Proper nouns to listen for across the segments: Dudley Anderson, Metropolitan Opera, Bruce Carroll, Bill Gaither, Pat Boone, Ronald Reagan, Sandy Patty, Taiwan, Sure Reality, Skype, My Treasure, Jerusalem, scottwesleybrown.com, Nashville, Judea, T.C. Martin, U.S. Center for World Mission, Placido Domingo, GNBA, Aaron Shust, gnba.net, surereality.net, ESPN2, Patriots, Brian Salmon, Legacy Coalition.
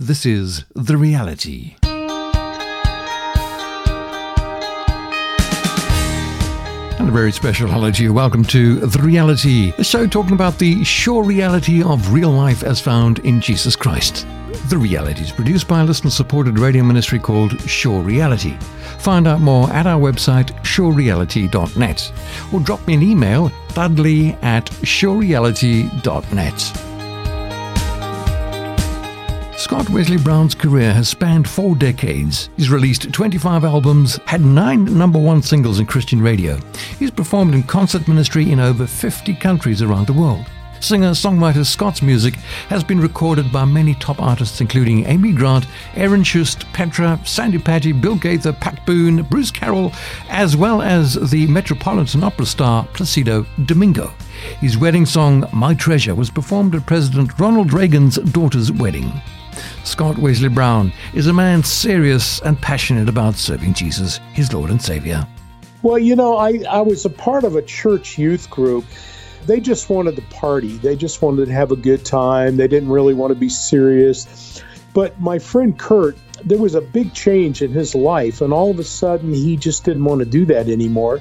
This is The Reality. And a very special hello to you. Welcome to The Reality, a show talking about the sure reality of real life as found in Jesus Christ. The Reality is produced by a listener-supported radio ministry called Sure Reality. Find out more at our website, surereality.net, or drop me an email, dudley at surereality.net. Scott Wesley Brown's career has spanned 4 decades. He's released 25 albums, had 9 number-one singles in Christian radio. He's performed in concert ministry in over 50 countries around the world. Singer-songwriter Scott's music has been recorded by many top artists including Amy Grant, Aaron Shust, Petra, Sandy Patty, Bill Gaither, Pat Boone, Bruce Carroll, as well as the Metropolitan Opera star Placido Domingo. His wedding song, My Treasure, was performed at President Ronald Reagan's daughter's wedding. Scott Wesley Brown is a man serious and passionate about serving Jesus, his Lord and Savior. Well, you know, I was a part of a church youth group. They just wanted to party. They just wanted to have a good time. They didn't really want to be serious. But my friend Kurt, there was a big change in his life, and all of a sudden he just didn't want to do that anymore.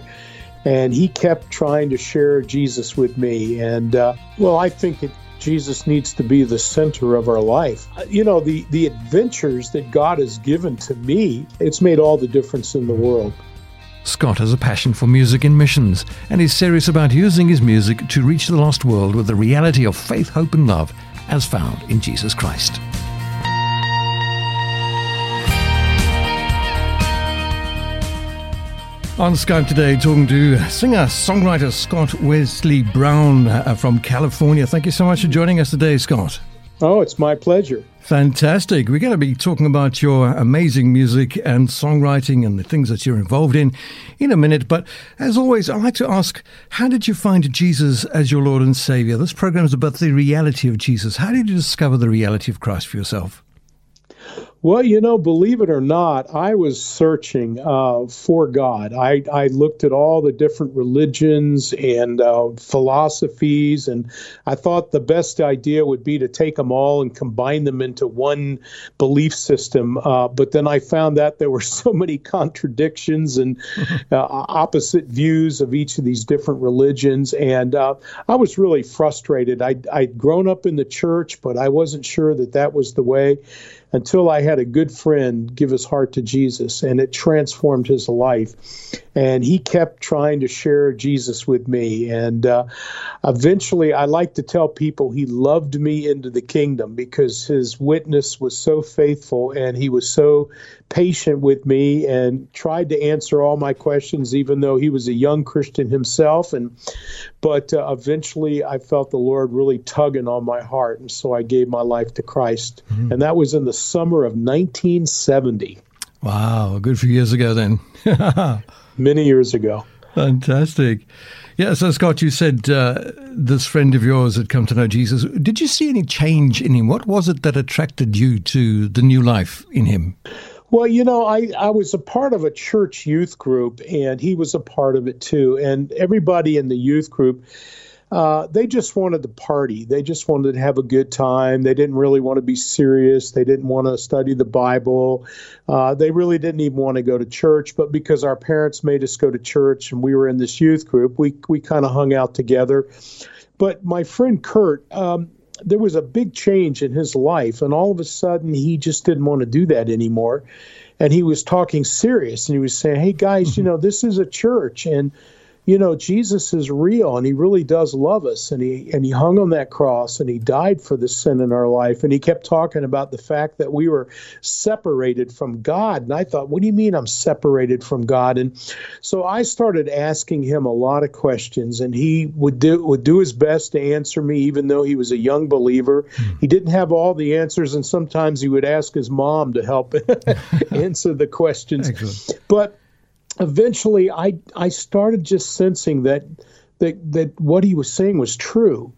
And he kept trying to share Jesus with me. And, well, I think Jesus needs to be the center of our life. You know, the adventures that God has given to me, it's made all the difference in the world. Scott has a passion for music and missions, and is serious about using his music to reach the lost world with the reality of faith, hope, and love as found in Jesus Christ. On Skype today, talking to singer-songwriter Scott Wesley Brown from California. Thank you so much for joining us today, Scott. Oh, it's my pleasure. Fantastic. We're going to be talking about your amazing music and songwriting and the things that you're involved in a minute. But as always, I'd like to ask, how did you find Jesus as your Lord and Savior? This program is about the reality of Jesus. How did you discover the reality of Christ for yourself? Well, you know, believe it or not, I was searching for God. I looked at all the different religions and philosophies, and I thought the best idea would be to take them all and combine them into one belief system. But then I found that there were so many contradictions and opposite views of each of these different religions. And I was really frustrated. I'd grown up in the church, but I wasn't sure that that was the way, until I had a good friend give his heart to Jesus, and it transformed his life. And he kept trying to share Jesus with me. And eventually, I like to tell people he loved me into the kingdom, because his witness was so faithful, and he was so patient with me and tried to answer all my questions, even though he was a young Christian himself. But eventually, I felt the Lord really tugging on my heart, and so I gave my life to Christ. Mm-hmm. And that was in the summer of 1970. Wow, a good few years ago then. Many years ago. Fantastic. Yeah, so Scott, you said this friend of yours had come to know Jesus. Did you see any change in him? What was it that attracted you to the new life in him? Well, you know, I was a part of a church youth group, and he was a part of it too. And everybody in the youth group, they just wanted to party. They just wanted to have a good time. They didn't really want to be serious. They didn't want to study the Bible. They really didn't even want to go to church. But because our parents made us go to church and we were in this youth group, we kind of hung out together. But my friend Kurt, there was a big change in his life, and all of a sudden he just didn't want to do that anymore. And he was talking serious, and he was saying, hey, guys, you know, this is a church, and you know, Jesus is real, and he really does love us, and he hung on that cross, and he died for the sin in our life. And he kept talking about the fact that we were separated from God. And I thought, what do you mean I'm separated from God? And so I started asking him a lot of questions, and he would do his best to answer me, even though he was a young believer. He didn't have all the answers, and sometimes he would ask his mom to help answer the questions. Excellent. But eventually, I started just sensing that what he was saying was true.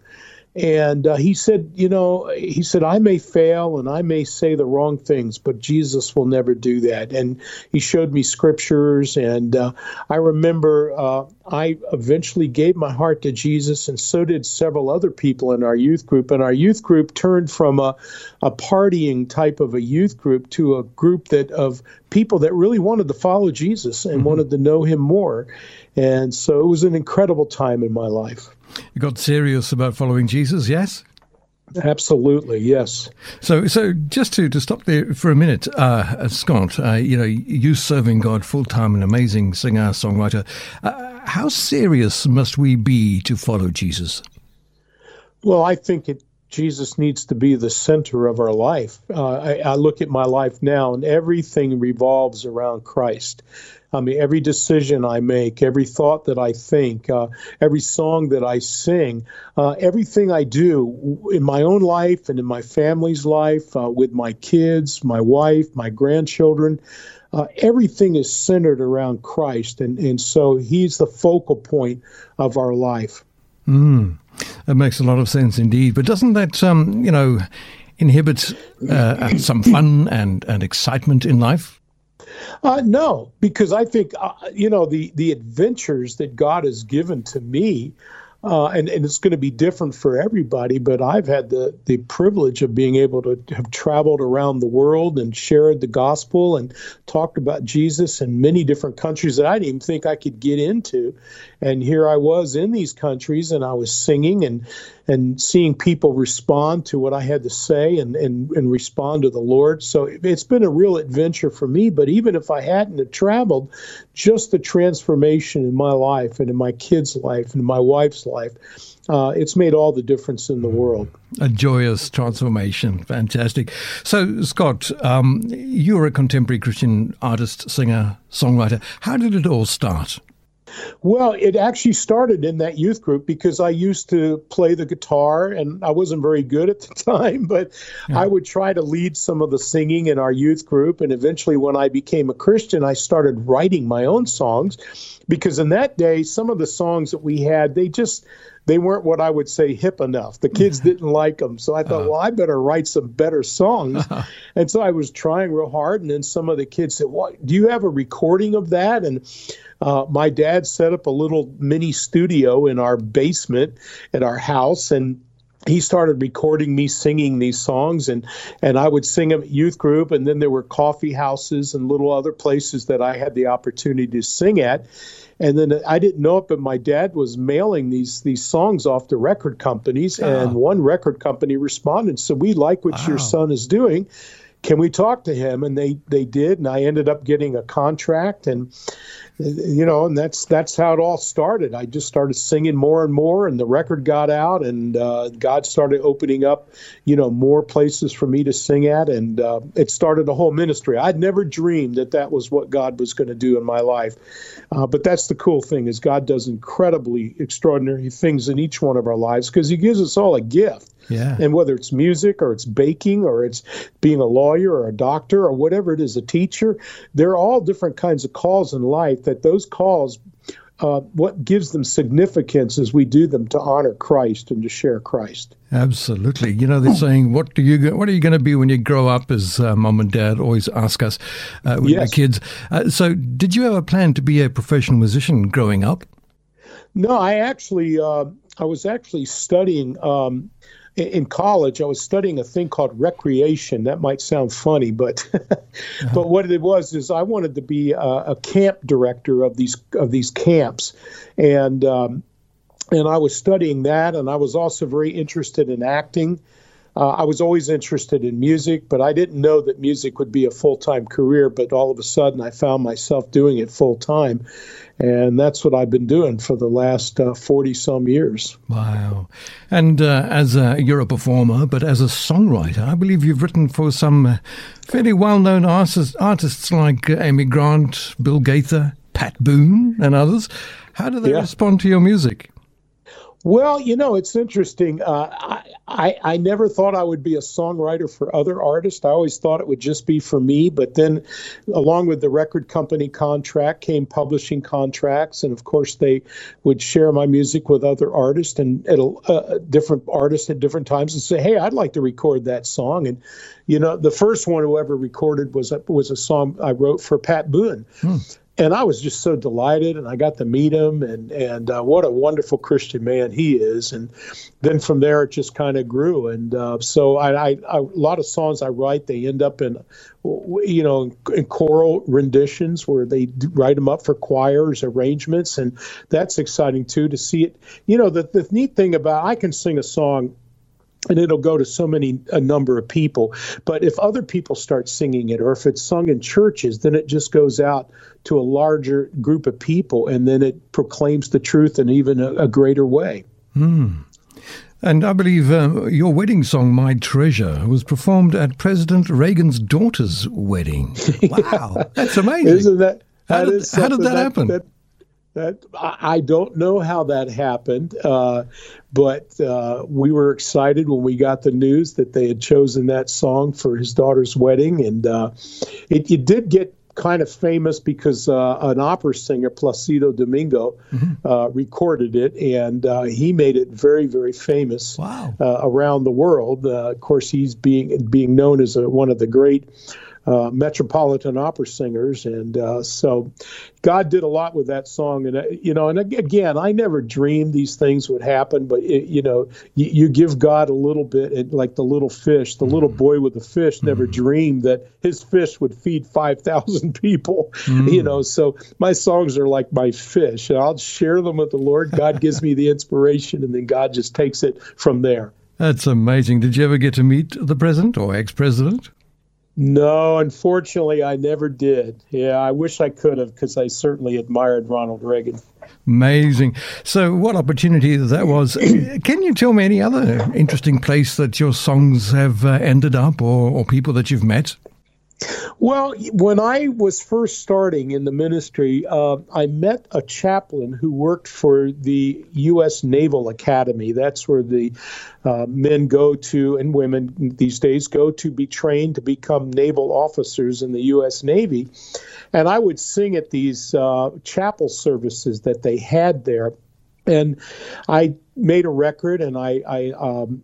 And he said, I may fail and I may say the wrong things, but Jesus will never do that. And he showed me scriptures. And I remember I eventually gave my heart to Jesus, and so did several other people in our youth group. And our youth group turned from a partying type of a youth group to a group that of people that really wanted to follow Jesus and wanted to know him more. And so it was an incredible time in my life. You got serious about following Jesus, yes? Absolutely, yes. So just to stop there for a minute, Scott, you serving God full-time, an amazing singer-songwriter, how serious must we be to follow Jesus? Well, I think Jesus needs to be the center of our life. I look at my life now, and everything revolves around Christ. I mean, every decision I make, every thought that I think, every song that I sing, everything I do in my own life and in my family's life, with my kids, my wife, my grandchildren, everything is centered around Christ. And so he's the focal point of our life. That makes a lot of sense indeed. But doesn't that, inhibit some fun and excitement in life? No, because I think, the adventures that God has given to me, and it's going to be different for everybody, but I've had the privilege of being able to have traveled around the world and shared the gospel and talked about Jesus in many different countries that I didn't even think I could get into. And here I was in these countries, and I was singing and seeing people respond to what I had to say and respond to the Lord. So it's been a real adventure for me. But even if I hadn't have traveled, just the transformation in my life and in my kids' life and my wife's life, it's made all the difference in the world. A joyous transformation. Fantastic. So, Scott, you're a contemporary Christian artist, singer, songwriter. How did it all start? Well, it actually started in that youth group because I used to play the guitar, and I wasn't very good at the time, but I would try to lead some of the singing in our youth group. And eventually when I became a Christian, I started writing my own songs, because in that day, some of the songs that we had, they weren't what I would say hip enough. The kids didn't like them. So I thought, well, I better write some better songs. And so I was trying real hard. And then some of the kids said, well, do you have a recording of that? And my dad set up a little mini studio in our basement at our house, and he started recording me singing these songs, and I would sing them at youth group, and then there were coffee houses and little other places that I had the opportunity to sing at. And then I didn't know it, but my dad was mailing these songs off to record companies, and one record company responded, so we like what your son is doing. Can we talk to him? And they did, and I ended up getting a contract, and that's how it all started. I just started singing more and more, and the record got out, and God started opening up, more places for me to sing at, and it started a whole ministry. I'd never dreamed that was what God was going to do in my life, but that's the cool thing is God does incredibly extraordinary things in each one of our lives because he gives us all a gift. Yeah. And whether it's music or it's baking or it's being a lawyer or a doctor or whatever it is, a teacher, there are all different kinds of calls in life that those calls, what gives them significance is we do them to honor Christ and to share Christ. Absolutely. They're saying, what are you going to be when you grow up, as mom and dad always ask us with the kids. So did you ever plan to be a professional musician growing up? No, I was actually studying in college, I was studying a thing called recreation. That might sound funny, but but what it was is I wanted to be a camp director of these camps, and I was studying that, and I was also very interested in acting. I was always interested in music, but I didn't know that music would be a full-time career. But all of a sudden, I found myself doing it full-time. And that's what I've been doing for the last 40-some years. Wow. And you're a performer, but as a songwriter, I believe you've written for some fairly well-known artists like Amy Grant, Bill Gaither, Pat Boone, and others. How do they respond to your music? Well, you know, it's interesting. I never thought I would be a songwriter for other artists. I always thought it would just be for me. But then along with the record company contract came publishing contracts. And of course, they would share my music with other artists and different artists at different times and say, hey, I'd like to record that song. And, you know, the first one who ever recorded was a song I wrote for Pat Boone. And I was just so delighted, and I got to meet him, and what a wonderful Christian man he is. And then from there, it just kind of grew. And so a lot of songs I write, they end up in, you know, in choral renditions where they write them up for choirs, arrangements, and that's exciting, too, to see it. You know, the neat thing about, I can sing a song, and it'll go to a number of people. But if other people start singing it, or if it's sung in churches, then it just goes out to a larger group of people, and then it proclaims the truth in even a greater way. Mm. And I believe your wedding song, My Treasure, was performed at President Reagan's daughter's wedding. Wow, yeah. That's amazing. Isn't that? How did that happen? I don't know how that happened, but we were excited when we got the news that they had chosen that song for his daughter's wedding, and it did get kind of famous because an opera singer, Placido Domingo, recorded it, and he made it very, very famous. Wow. Around the world. Of course, he's being known as one of the great metropolitan opera singers, and so God did a lot with that song. And you know, and again, I never dreamed these things would happen, but you give God a little bit, and like the little fish, the little boy with the fish never dreamed that his fish would feed 5,000 people. You know, so my songs are like my fish, and I'll share them with the Lord. God gives me the inspiration, and then God just takes it from there. That's amazing. Did you ever get to meet the president or ex-president? No, unfortunately, I never did. Yeah, I wish I could have, because I certainly admired Ronald Reagan. Amazing. So what opportunity that was. Can you tell me any other interesting place that your songs have ended up, or people that you've met? Well, when I was first starting in the ministry, I met a chaplain who worked for the U.S. Naval Academy. That's where the men go to, and women these days go to be trained to become naval officers in the U.S. Navy. And I would sing at these chapel services that they had there. And I made a record, and I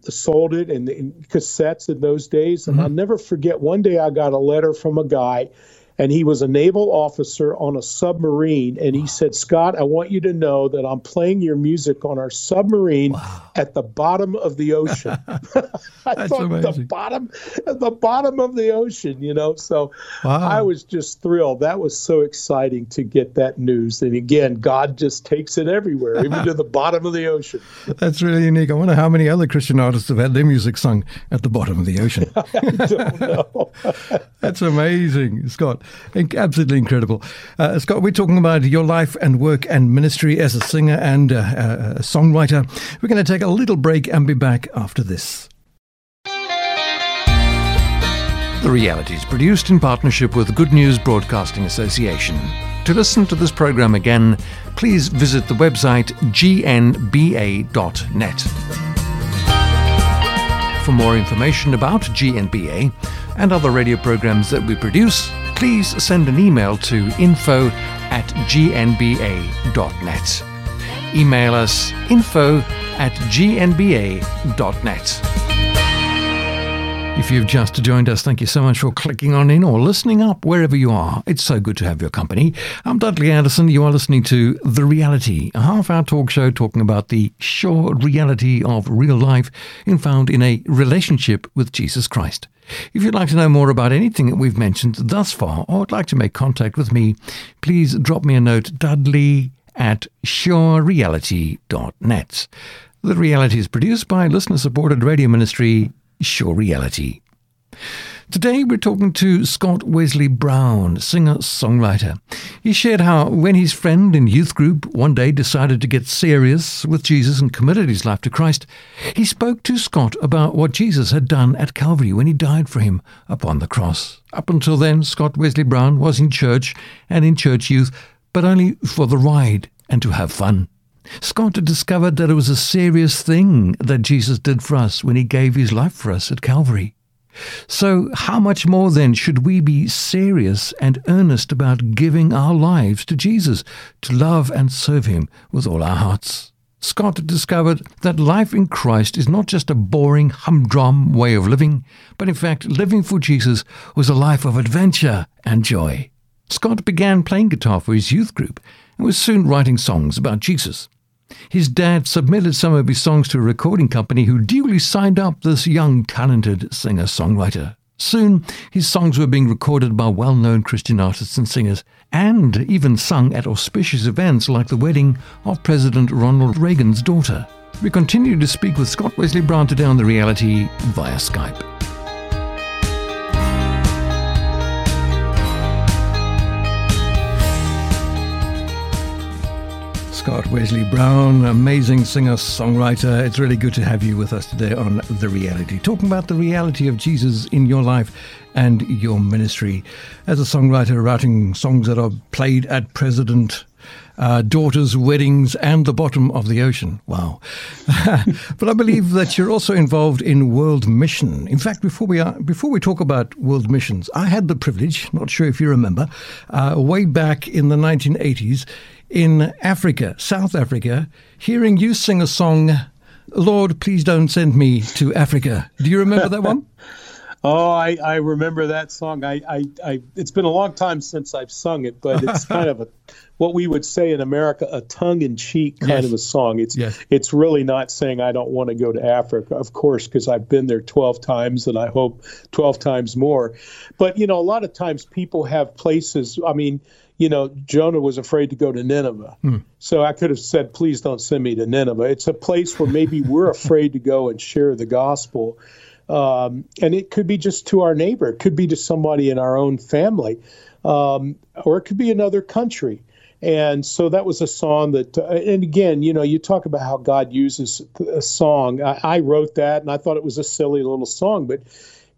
sold it in cassettes in those days. And I'll never forget, one day I got a letter from a guy, and he was a naval officer on a submarine. And he said, Scott, I want you to know that I'm playing your music on our submarine at the bottom of the ocean. I thought, amazing. The bottom of the ocean, you know. So I was just thrilled. That was so exciting to get that news. And again, God just takes it everywhere, even to the bottom of the ocean. That's really unique. I wonder how many other Christian artists have had their music sung at the bottom of the ocean. I don't know. That's amazing, Scott. Absolutely incredible. Scott, we're talking about your life and work and ministry as a singer and a songwriter. We're going to take a little break and be back after this. The Reality is produced in partnership with Good News Broadcasting Association. To listen to this program again, please visit the website gnba.net. For more information about GNBA and other radio programs that we produce, please send an email to info@gnba.net. Email us info@gnba.net. If you've just joined us, thank you so much for clicking on in or listening up wherever you are. It's so good to have your company. I'm Dudley Anderson. You are listening to The Reality, a half-hour talk show talking about the sure reality of real life found in a relationship with Jesus Christ. If you'd like to know more about anything that we've mentioned thus far, or would like to make contact with me, please drop me a note, dudley@surereality.net. The Reality is produced by listener-supported radio ministry, Sure Reality. Today we're talking to Scott Wesley Brown, singer-songwriter. He shared how when his friend in youth group one day decided to get serious with Jesus and committed his life to Christ, he spoke to Scott about what Jesus had done at Calvary when he died for him upon the cross. Up until then, Scott Wesley Brown was in church and in church youth, but only for the ride and to have fun. Scott had discovered that it was a serious thing that Jesus did for us when he gave his life for us at Calvary. So how much more then should we be serious and earnest about giving our lives to Jesus, to love and serve him with all our hearts? Scott had discovered that life in Christ is not just a boring, humdrum way of living, but in fact, living for Jesus was a life of adventure and joy. Scott began playing guitar for his youth group and was soon writing songs about Jesus. His dad submitted some of his songs to a recording company who duly signed up this young, talented singer-songwriter. Soon, his songs were being recorded by well-known Christian artists and singers, and even sung at auspicious events like the wedding of President Ronald Reagan's daughter. We continue to speak with Scott Wesley Brown today on The Reality via Skype. Scott Wesley Brown, amazing singer-songwriter. It's really good to have you with us today on The Reality, talking about the reality of Jesus in your life and your ministry. As a songwriter, writing songs that are played at president, daughters, weddings, and the bottom of the ocean. Wow. But I believe that you're also involved in world mission. In fact, before we talk about world missions, I had the privilege, not sure if you remember, way back in the 1980s, in Africa, South Africa, hearing you sing a song, "Lord, please don't send me to Africa." Do you remember that one? Oh, I remember that song. I it's been a long time since I've sung it, but it's kind of a, what we would say in America, a tongue-in-cheek kind of a song. It's really not saying I don't want to go to Africa, of course, because I've been there 12 times, and I hope 12 times more. But, you know, a lot of times people have places, I mean, you know, Jonah was afraid to go to Nineveh. So I could have said, please don't send me to Nineveh. It's a place where maybe we're afraid to go and share the gospel. And it could be just to our neighbor. It could be to somebody in our own family, or it could be another country. And so that was a song that, and again, you know, you talk about how God uses a song. I wrote that, and I thought it was a silly little song, but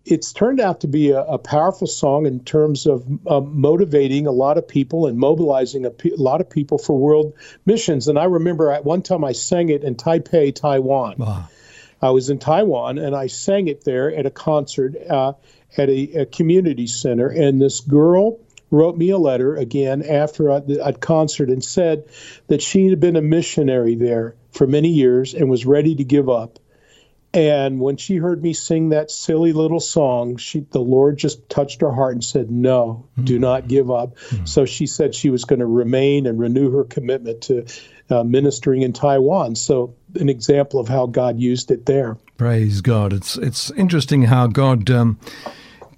it's turned out to be a powerful song in terms of motivating a lot of people and mobilizing a lot of people for world missions. And I remember at one time I sang it in Taipei, Taiwan. Wow. I was in Taiwan, and I sang it there at a concert at a community center. And this girl wrote me a letter again after I'd concert and said that she had been a missionary there for many years and was ready to give up. And when she heard me sing that silly little song, the Lord just touched her heart and said, no, do not give up. So she said she was going to remain and renew her commitment to ministering in Taiwan. So an example of how God used it there. Praise God. It's interesting how God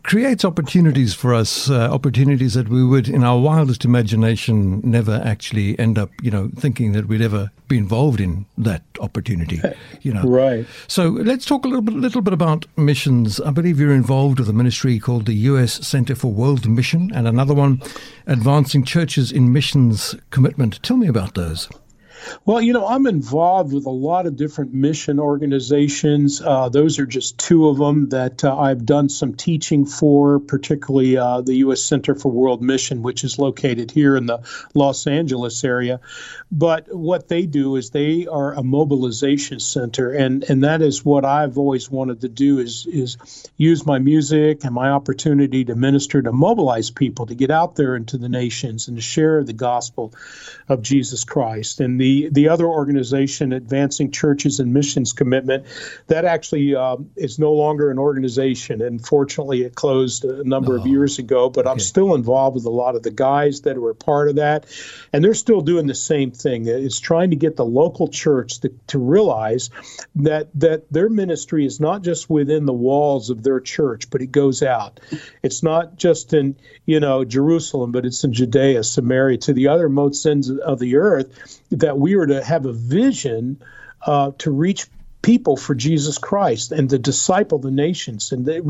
creates opportunities for us, opportunities that we would, in our wildest imagination, never actually end up, you know, thinking that we'd ever be involved in that opportunity, you know. Right. So let's talk a little bit about missions. I believe you're involved with a ministry called the U.S. Center for World Mission and another one, Advancing Churches in Missions Commitment. Tell me about those. Well, you know, I'm involved with a lot of different mission organizations. Those are just two of them that I've done some teaching for, particularly the U.S. Center for World Mission, which is located here in the Los Angeles area. But what they do is they are a mobilization center, and that is what I've always wanted to do is use my music and my opportunity to minister, to mobilize people, to get out there into the nations and to share the gospel of Jesus Christ. And the other organization, Advancing Churches and Missions Commitment, that actually is no longer an organization. And fortunately, it closed a number of years ago. But I'm still involved with a lot of the guys that were part of that. And they're still doing the same thing. It's trying to get the local church to realize that their ministry is not just within the walls of their church, but it goes out. It's not just in, you know, Jerusalem, but it's in Judea, Samaria, to the othermost ends of the earth, that we were to have a vision to reach people for Jesus Christ and to disciple the nations. And I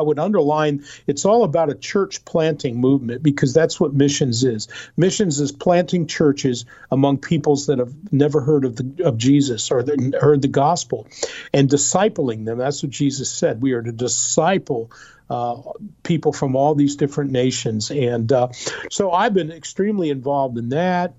would underline, it's all about a church planting movement, because that's what missions is. Missions is planting churches among peoples that have never heard of Jesus or heard the gospel and discipling them. That's what Jesus said. We are to disciple people from all these different nations. And so I've been extremely involved in that.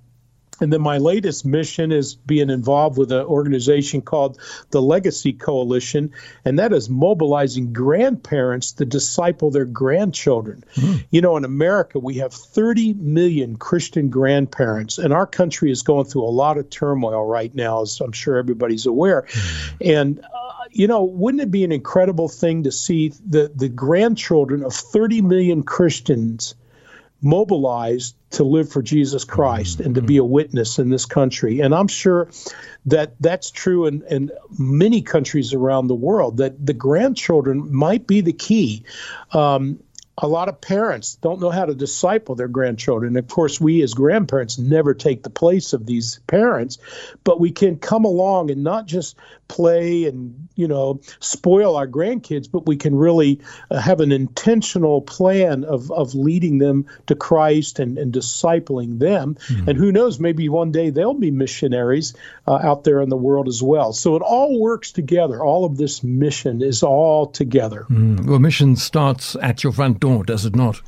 And then my latest mission is being involved with an organization called the Legacy Coalition, and that is mobilizing grandparents to disciple their grandchildren. Mm. You know, in America, we have 30 million Christian grandparents, and our country is going through a lot of turmoil right now, as I'm sure everybody's aware. And, you know, wouldn't it be an incredible thing to see the grandchildren of 30 million Christians mobilized to live for Jesus Christ and to be a witness in this country? And I'm sure that that's true in many countries around the world, that the grandchildren might be the key. A lot of parents don't know how to disciple their grandchildren. Of course, we as grandparents never take the place of these parents, but we can come along and not just play and, you know, spoil our grandkids, but we can really have an intentional plan of leading them to Christ and discipling them. Mm-hmm. And who knows, maybe one day they'll be missionaries out there in the world as well. So it all works together. All of this mission is all together. Mm. Well, mission starts at your front door, does it not?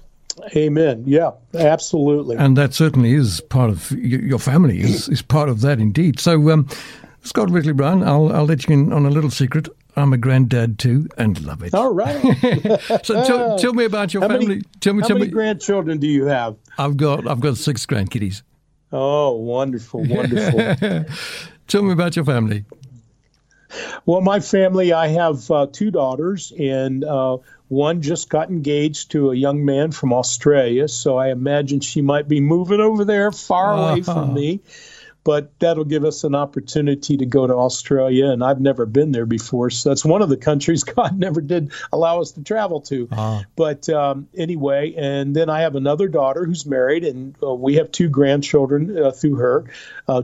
Amen. Yeah, absolutely. And that certainly is part of your family, is part of that indeed. So, Scott Wesley Brown, I'll let you in on a little secret. I'm a granddad too, and love it. All right. So tell me about your family. How many grandchildren do you have? I've got 6 grandkiddies. Oh, wonderful, wonderful. Tell me about your family. Well, my family, I have 2 daughters, and one just got engaged to a young man from Australia, so I imagine she might be moving over there far away from me. But that'll give us an opportunity to go to Australia, and I've never been there before, so that's one of the countries God never did allow us to travel to. But anyway, and then I have another daughter who's married, and we have 2 grandchildren through her,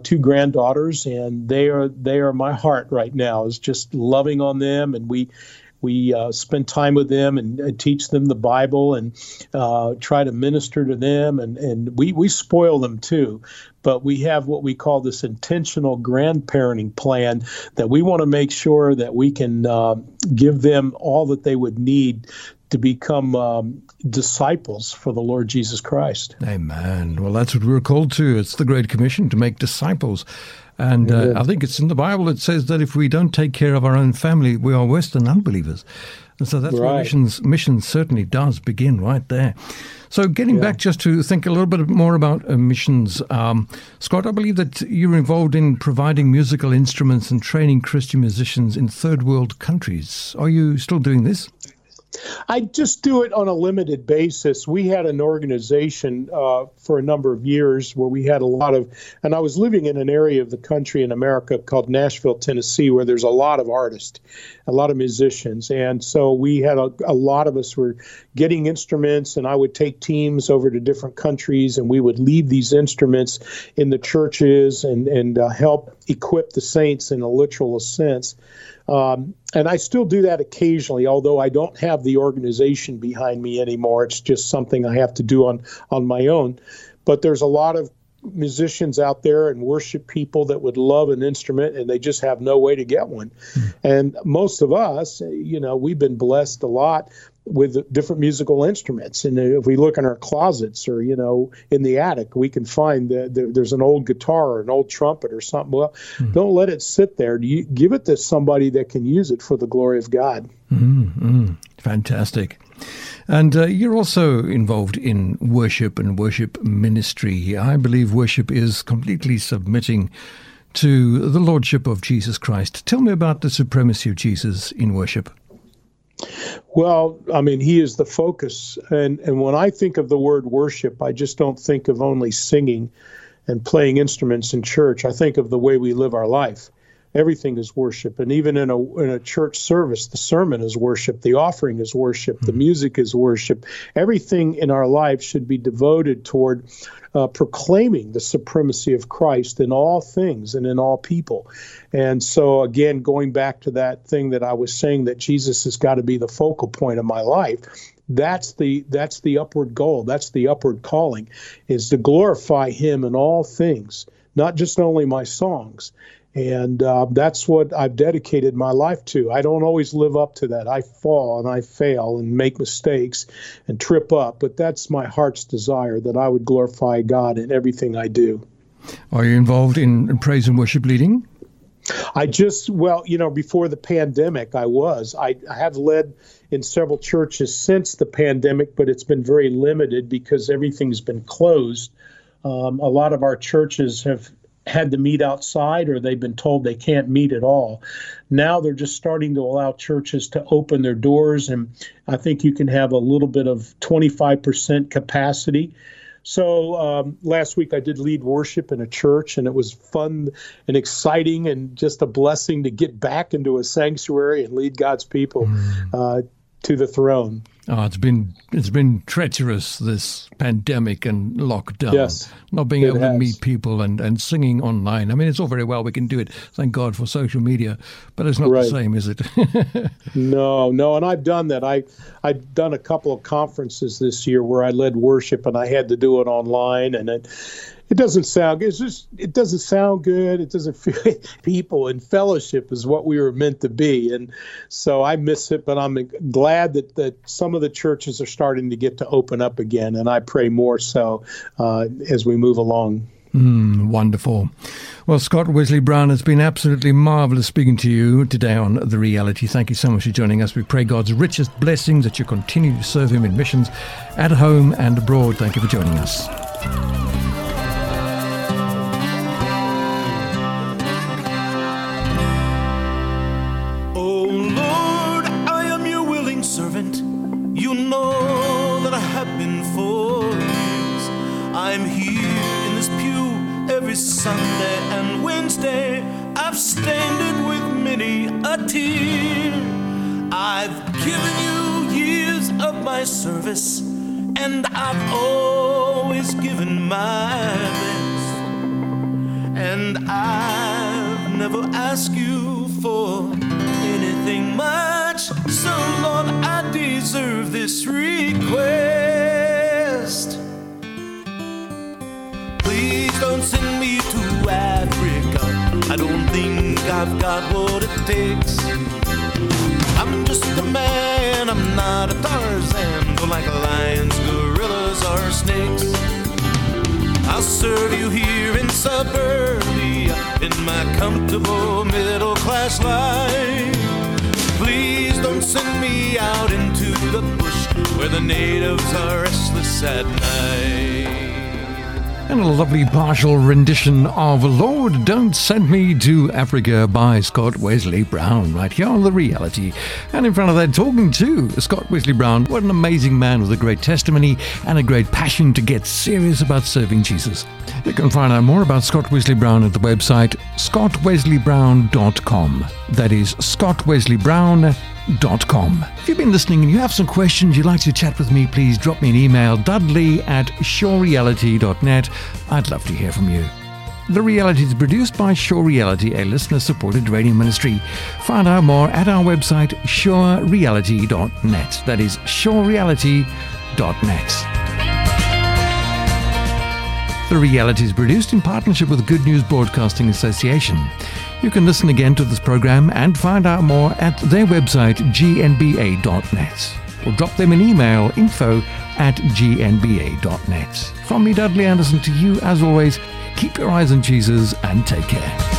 2 granddaughters, and they are my heart right now, is just loving on them, and we spend time with them and teach them the Bible and try to minister to them. And we spoil them too. But we have what we call this intentional grandparenting plan that we want to make sure that we can give them all that they would need to become disciples for the Lord Jesus Christ. Amen. Well, that's what we're called to. It's the Great Commission to make disciples. And I think it's in the Bible that says that if we don't take care of our own family, we are worse than unbelievers. And so that's where mission certainly does begin right there. So getting back just to think a little bit more about missions, Scott, I believe that you're involved in providing musical instruments and training Christian musicians in third world countries. Are you still doing this? I just do it on a limited basis. We had an organization for a number of years where we had a lot of, and I was living in an area of the country in America called Nashville, Tennessee, where there's a lot of artists, a lot of musicians. And so we had a lot of us were getting instruments, and I would take teams over to different countries, and we would leave these instruments in the churches and help equip the saints in a literal sense. And I still do that occasionally, although I don't have the organization behind me anymore. It's just something I have to do on my own. But there's a lot of musicians out there and worship people that would love an instrument, and they just have no way to get one. And most of us, you know, we've been blessed a lot with different musical instruments. And if we look in our closets or, you know, in the attic, we can find that there's an old guitar or an old trumpet or something. Well, don't let it sit there. You give it to somebody that can use it for the glory of God. Mm-hmm. Fantastic. And you're also involved in worship and worship ministry. I believe worship is completely submitting to the Lordship of Jesus Christ. Tell me about the supremacy of Jesus in worship. Well, I mean, he is the focus. And when I think of the word worship, I just don't think of only singing and playing instruments in church. I think of the way we live our life. Everything is worship. And even in a church service, the sermon is worship. The offering is worship. The music is worship. Everything in our life should be devoted toward proclaiming the supremacy of Christ in all things and in all people. And so, again, going back to that thing that I was saying, that Jesus has got to be the focal point of my life. That's the upward goal. That's the upward calling, is to glorify him in all things, not just only my songs. And that's what I've dedicated my life to. I don't always live up to that. I fall and I fail and make mistakes and trip up. But that's my heart's desire, that I would glorify God in everything I do. Are you involved in praise and worship leading? Before the pandemic, I was. I have led in several churches since the pandemic, but it's been very limited because everything's been closed. A lot of our churches have had to meet outside, or they've been told they can't meet at all. Now they're just starting to allow churches to open their doors, and I think you can have a little bit of 25% capacity. So last week I did lead worship in a church, and it was fun and exciting and just a blessing to get back into a sanctuary and lead God's people to the throne. Oh, it's been treacherous, this pandemic and lockdown. Yes, not being able to meet people and singing online. I mean, it's all very well, we can do it, thank God for social media, but it's not the same, is it? No, and I've done that. I've done a couple of conferences this year where I led worship and I had to do it online, and it doesn't sound good. It doesn't sound good. It doesn't feel people and fellowship is what we were meant to be. And so I miss it, but I'm glad that some of the churches are starting to get to open up again. And I pray more so as we move along. Wonderful. Well, Scott Wesley Brown, it's been absolutely marvelous speaking to you today on The Reality. Thank you so much for joining us. We pray God's richest blessings that you continue to serve him in missions at home and abroad. Thank you for joining us. Sunday and Wednesday, I've stained it with many a tear. I've given you years of my service, and I've always given my best. And I've never asked you for anything much, so Lord, I deserve this request. Please don't send me to Africa. I don't think I've got what it takes. I'm just a man, I'm not a Tarzan. Don't like lions, gorillas, or snakes. I'll serve you here in suburbia, in my comfortable middle-class life. Please don't send me out into the bush, where the natives are restless at night. And a lovely partial rendition of Lord, Don't Send Me to Africa by Scott Wesley Brown, right here on The Reality. And in front of that, talking to Scott Wesley Brown. What an amazing man with a great testimony and a great passion to get serious about serving Jesus. You can find out more about Scott Wesley Brown at the website scottwesleybrown.com. That is scottwesleybrown.com. If you've been listening and you have some questions you'd like to chat with me, please drop me an email, dudley@surereality.net. I'd love to hear from you. The Reality is produced by Sure Reality, a listener-supported radio ministry. Find out more at our website, surereality.net. That is surereality.net. The Reality is produced in partnership with Good News Broadcasting Association. You can listen again to this program and find out more at their website, gnba.net. Or drop them an email, info@gnba.net. From me, Dudley Anderson, to you, as always, keep your eyes on Jesus and take care.